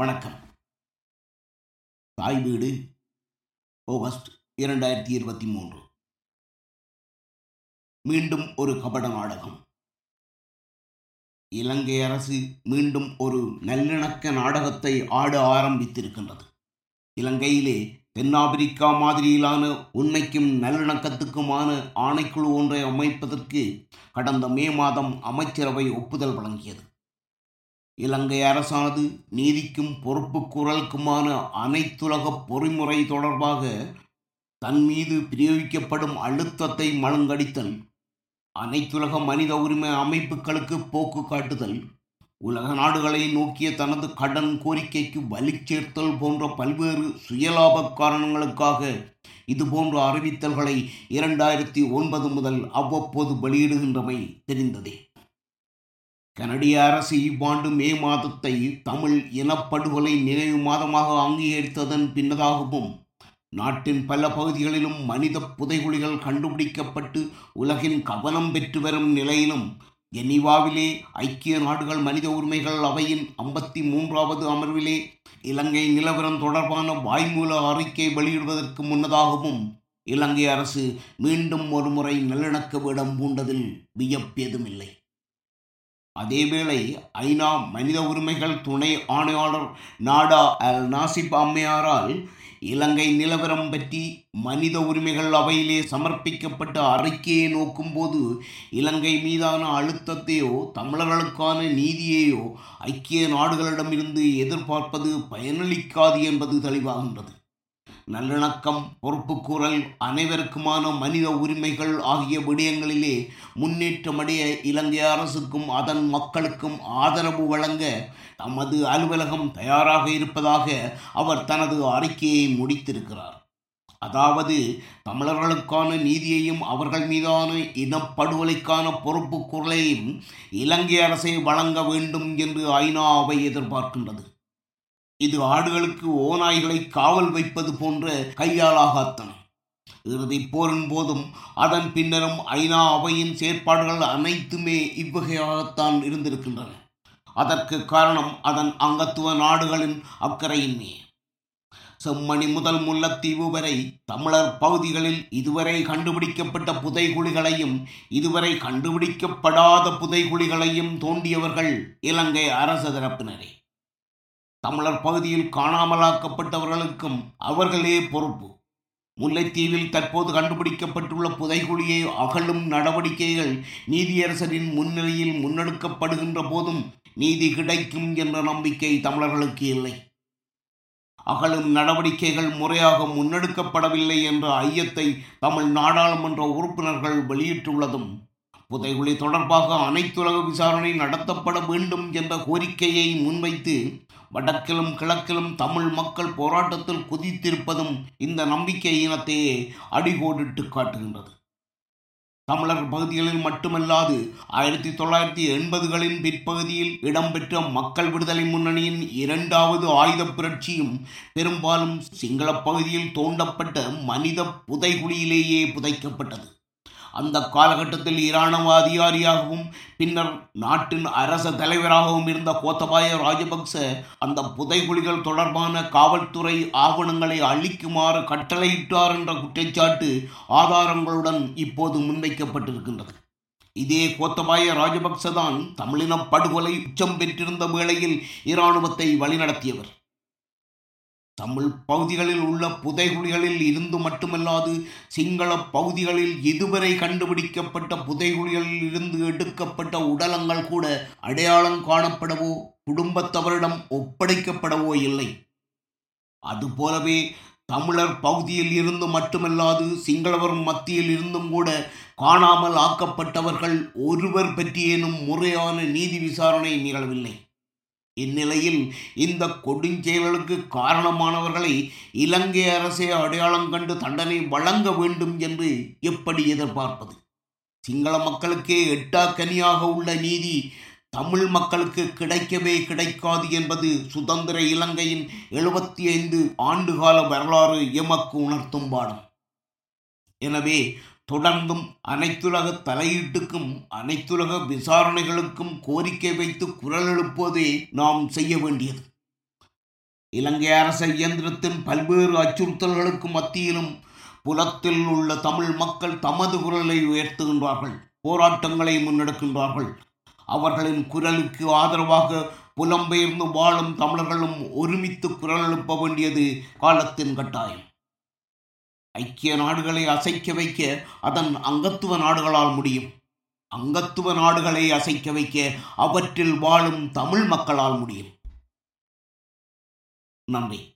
வணக்கம். தாய் வீடு, ஆகஸ்ட் 2023. மீண்டும் ஒரு கபட நாடகம். இலங்கை அரசு மீண்டும் ஒரு நல்லிணக்க நாடகத்தை ஆட ஆரம்பித்திருக்கின்றது. இலங்கையிலே தென்னாப்பிரிக்கா மாதிரியிலான உண்மைக்கும் நல்லிணக்கத்துக்குமான ஆணைக்குழு ஒன்றை அமைப்பதற்கு கடந்த மே மாதம் அமைச்சரவை ஒப்புதல் வழங்கியது. இலங்கை அரசானது நீதிக்கும் பொறுப்பு குரலுக்குமான அனைத்துலக பொறிமுறை தொடர்பாக தன் மீது பிரயோகிக்கப்படும் அழுத்தத்தை மழுங்கடித்தல், அனைத்துலக மனித உரிமை அமைப்புகளுக்கு போக்கு காட்டுதல், உலக நாடுகளை நோக்கிய தனது கடன் கோரிக்கைக்கு வலி சேர்த்தல் போன்ற பல்வேறு சுயலாப காரணங்களுக்காக இதுபோன்ற அறிவித்தல்களை 2009 முதல் அவ்வப்போது வெளியிடுகின்றமை தெரிந்ததே. கனடிய அரசு இவ்வாண்டு மே மாதத்தை தமிழ் இனப்படுகொலை நினைவு மாதமாக அங்கீகரித்ததன் பின்னதாகவும் நாட்டின் பல பகுதிகளிலும் மனித புதைகுழிகள் கண்டுபிடிக்கப்பட்டு உலகின் கவனம் பெற்று வரும் நிலையிலும் ஜெனீவாவிலே ஐக்கிய நாடுகள் மனித உரிமைகள் அவையின் 53வது அமர்விலே இலங்கை நிலவரம் தொடர்பான வாய்மூல அறிக்கை வெளியிடுவதற்கு முன்னதாகவும் இலங்கை அரசு மீண்டும் ஒருமுறை நல்லிணக்க வேடம் பூண்டதில் வியப்பேதுமில்லை. அதேவேளை ஐநா மனித உரிமைகள் துணை ஆணையாளர் நாடா அல் நாசிப் அம்மையாரால் இலங்கை நிலவரம் பற்றி மனித உரிமைகள் அவையிலே சமர்ப்பிக்கப்பட்ட அறிக்கையை நோக்கும்போது இலங்கை மீதான அழுத்தத்தையோ தமிழர்களுக்கான நீதியையோ ஐக்கிய நாடுகளிடமிருந்து எதிர்பார்ப்பது பயனளிக்காது என்பது தெளிவாகின்றது. நல்லிணக்கம், பொறுப்புக்கூறல், அனைவருக்குமான மனித உரிமைகள் ஆகிய விடயங்களிலே முன்னேற்றமடைய இலங்கை அரசுக்கும் அதன் மக்களுக்கும் ஆதரவு வழங்க தமது அலுவலகம் தயாராக இருப்பதாக அவர் தனது அறிக்கையை முடித்திருக்கிறார். அதாவது, தமிழர்களுக்கான நீதியையும் அவர்கள் மீதான இனப்படுகொலைக்கான பொறுப்புக்கூறலையும் இலங்கை அரசை வழங்க வேண்டும் என்று ஐநா அவை எதிர்பார்க்கின்றது. இது ஆடுகளுக்கு ஓநாய்களை காவல் வைப்பது போன்ற கையாலாகத்தனம். இறுதிப் போரின் போதும் அதன் பின்னரும் ஐநா அவையின் செயற்பாடுகள் அனைத்துமே இவ்வகையாகத்தான் இருந்திருக்கின்றன. அதற்கு காரணம் அதன் அங்கத்துவ நாடுகளின் அக்கறையின்மே. செம்மணி முதல் முல்லைத்தீவு வரை தமிழர் பகுதிகளில் இதுவரை கண்டுபிடிக்கப்பட்ட புதைகுழிகளையும் இதுவரை கண்டுபிடிக்கப்படாத புதைகுழிகளையும் தோண்டியவர்கள் இலங்கை அரசு தரப்பினரே. தமிழர் பகுதியில் காணாமலாக்கப்பட்டவர்களுக்கும் அவர்களே பொறுப்பு. முல்லைத்தீவில் தற்போது கண்டுபிடிக்கப்பட்டுள்ள புதைகுழியை அகழும் நடவடிக்கைகள் நீதியரசரின் முன்னிலையில் முன்னெடுக்கப்படுகின்ற போதும் நீதி கிடைக்கும் என்ற நம்பிக்கை தமிழர்களுக்கு இல்லை. அகழும் நடவடிக்கைகள் முறையாக முன்னெடுக்கப்படவில்லை என்ற ஐயத்தை தமிழ் நாடாளுமன்ற உறுப்பினர்கள் வெளியிட்டுள்ளதும் புதைகுழி தொடர்பாக அனைத்துலக விசாரணை நடத்தப்பட வேண்டும் என்ற கோரிக்கையை முன்வைத்து வடக்கிலும் கிழக்கிலும் தமிழ் மக்கள் போராட்டத்தில் குதித்திருப்பதும் இந்த நம்பிக்கை இனத்தையே அடிகோடிட்டு காட்டுகின்றது. தமிழர் பகுதிகளில் மட்டுமல்லாது 1980களின் பிற்பகுதியில் இடம்பெற்ற மக்கள் விடுதலை முன்னணியின் 2வது ஆயுத புரட்சியும் பெரும்பாலும் சிங்கள பகுதியில் தோண்டப்பட்ட மனித புதைகுழியிலேயே புதைக்கப்பட்டது. அந்த காலகட்டத்தில் இராணுவ அதிகாரியாகவும் பின்னர் நாட்டின் அரச தலைவராகவும் இருந்த கோத்தபாய ராஜபக்ச அந்த புதைகுழிகள் தொடர்பான காவல்துறை ஆவணங்களை அளிக்குமாறு கட்டளையிட்டார் என்ற குற்றச்சாட்டு ஆதாரங்களுடன் இப்போது முன்வைக்கப்பட்டிருக்கின்றது. இதே கோத்தபாய ராஜபக்ச தான் தமிழின படுகொலை உச்சம் பெற்றிருந்த வேளையில் இராணுவத்தை வழிநடத்தியவர். தமிழ் பகுதிகளில் உள்ள புதைகுழிகளில் இருந்து மட்டுமல்லாது சிங்கள பகுதிகளில் இதுவரை கண்டுபிடிக்கப்பட்ட புதைகுழிகளில் இருந்து எடுக்கப்பட்ட உடலங்கள் கூட அடையாளம் காணப்படவோ குடும்பத்தவரிடம் ஒப்படைக்கப்படவோ இல்லை. அதுபோலவே தமிழர் பகுதியில் இருந்து மட்டுமல்லாது சிங்களவர் மத்தியில் இருந்தும் கூட காணாமல் ஆக்கப்பட்டவர்கள் ஒருவர் பற்றியேனும் முறையான நீதி விசாரணை நிகழவில்லை. இந்நிலையில் இந்த கொடுஞ்செயல்களுக்கு காரணமானவர்களை இலங்கை அரசே அடையாளம் கண்டு தண்டனை வழங்க வேண்டும் என்று எப்படி எதிர்பார்ப்பது? சிங்கள மக்களுக்கே எட்டாக்கனியாக உள்ள நீதி தமிழ் மக்களுக்கு கிடைக்கவே கிடைக்காது என்பது சுதந்திர இலங்கையின் 75 ஆண்டுகால வரலாறு எமக்கு உணர்த்தும் பாடம். எனவே தொடர்ந்தும் அனைத்துலக தலையீட்டுக்கும் அனைத்துலக விசாரணைகளுக்கும் கோரிக்கை வைத்து குரல் எழுப்புவதே நாம் செய்ய வேண்டியது. இலங்கை அரச இயந்திரத்தின் பல்வேறு அச்சுறுத்தல்களுக்கு மத்தியிலும் புலத்தில் உள்ள தமிழ் மக்கள் தமது குரலை உயர்த்துகின்றார்கள், போராட்டங்களை முன்னெடுக்கின்றார்கள். அவர்களின் குரலுக்கு ஆதரவாக புலம்பெயர்ந்து வாழும் தமிழர்களும் ஒருமித்து குரல் எழுப்ப வேண்டியது காலத்தின் கட்டாயம். ஐக்கிய நாடுகளை அசைக்க வைக்க அதன் அங்கத்துவ நாடுகளால் முடியும். அங்கத்துவ நாடுகளை அசைக்க வைக்க அவற்றில் வாழும் தமிழ் மக்களால் முடியும். நன்றி.